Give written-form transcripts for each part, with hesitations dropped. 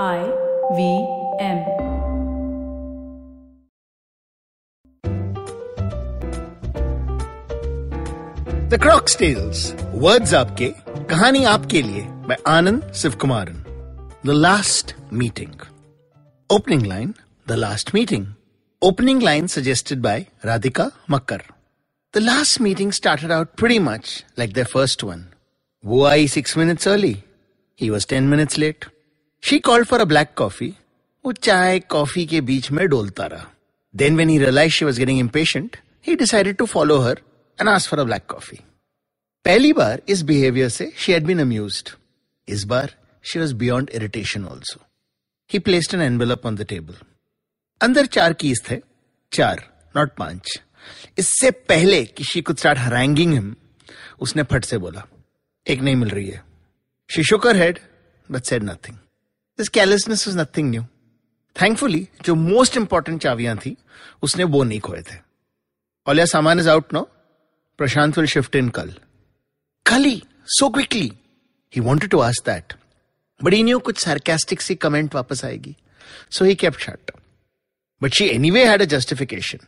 IVM. The Croc'Tales. Words आपके, कहानी आपके लिए by Anand Sivkumaran. The last meeting. Opening line. The last meeting. Opening line suggested by Radhika Makkar. The last meeting started out pretty much like their first one. वो आई 6 minutes early. He was 10 minutes late. She called for a black coffee. वो चाय coffee के बीच में डोलता रहा. Then when he realized she was getting impatient, he decided to follow her and ask for a black coffee. पहली बार इस behavior से she had been amused. इस बार she was beyond irritation also. He placed an envelope on the table. अंदर 4 keys थे. 4, not 5. इससे पहले कि she could start haranguing him, उसने फट से बोला, एक नहीं मिल रही है. She shook her head but said nothing. This carelessness was nothing new. Thankfully, जो most important चाबियां थी, उसने वो नहीं खोए थे. All your सामान is out now. Prashant will shift in कल. Kali, so quickly. He wanted to ask that, but he knew कुछ sarcastic सी comment वापस आएगी, so he kept shut. But she anyway had a justification.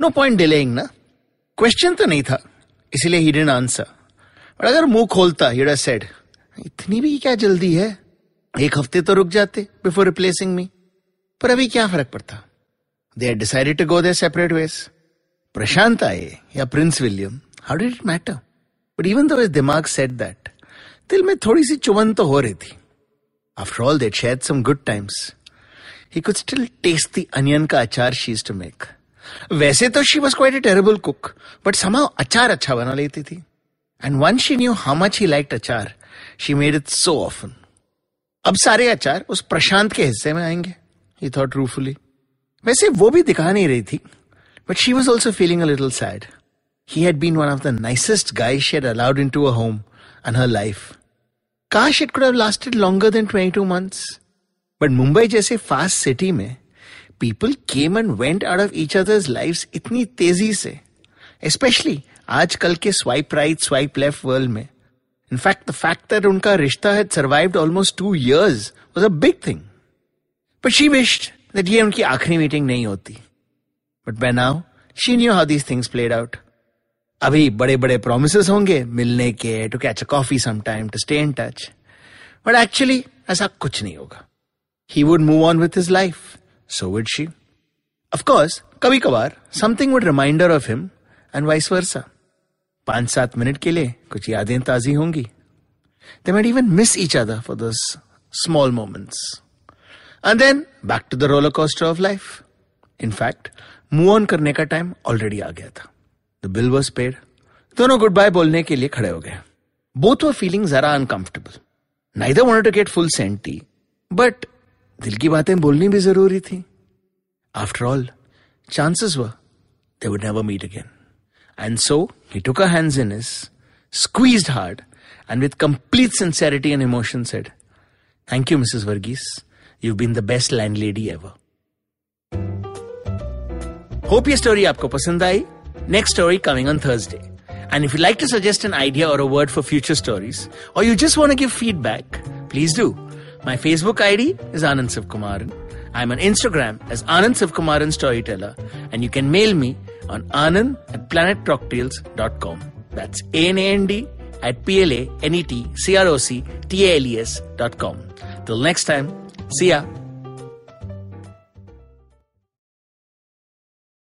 No point delaying ना. Question तो नहीं था, इसलिए he didn't answer. But अगर मुंह खोलता, he'd have said, इतनी भी क्या जल्दी है? एक हफ्ते तो रुक जाते before replacing me. पर अभी क्या फर्क पड़ता? They had decided to go their separate ways. Prashant आए या Prince William, how did it matter? But even though his दिमाग said that, दिल में थोड़ी सी चुभन तो हो रही थी. After all, they'd shared some good times. He could still taste the onion का अचार she used to make. वैसे तो she was quite a terrible cook, but somehow अचार अच्छा बना लेती थी. And once she knew how much he liked अचार, she made it so often. अब सारे अचार उस प्रशांत के हिस्से में आएंगे, he thought ruefully. वैसे वो भी दिखा नहीं रही थी, but she was also feeling a little sad. He had been one of the nicest guys she had allowed into her home and her life. Kash it could have lasted longer than 22 months. But Mumbai जैसे fast city में, people came and went out of each other's lives इतनी तेजी से, especially आजकल के swipe right, swipe left world में. In fact, the fact that unka rishta had survived almost 2 years was a big thing. But she wished that ye unki aakhri meeting nahi hoti. But by now, she knew how these things played out. Abhi bade-bade promises honge, milne ke, to catch a coffee sometime, to stay in touch. But actually, aisa kuch nahi hoga. He would move on with his life. So would she. Of course, kabhi-kabar, something would remind her of him and vice versa. 5-7 minutes के लिए कुछ यादें ताजी होंगी. They might even miss each other for those small moments. And then back to the roller coaster of life. In fact, move on करने का time already आ गया था. The bill was paid. दोनों goodbye बोलने के लिए खड़े हो गए. Both were feeling जरा uncomfortable. Neither wanted to get full senti, but दिल की बातें बोलनी भी जरूरी थी. After all, chances were they would never meet again. And so he took her hands in his, squeezed hard, and with complete sincerity and emotion said, "Thank you, Mrs. Varghese. You've been the best landlady ever." Hope your story aapko pasand aayi. Next story coming on Thursday. And if you'd like to suggest an idea or a word for future stories, or you just want to give feedback, please do. My Facebook ID is Anand Sivkumaran. I'm on Instagram as Anand Sivkumaran Storyteller, and you can mail me on anand@planetcrocktales.com. That's ANAND@PLANETCROCTALES.com. Till next time, see ya.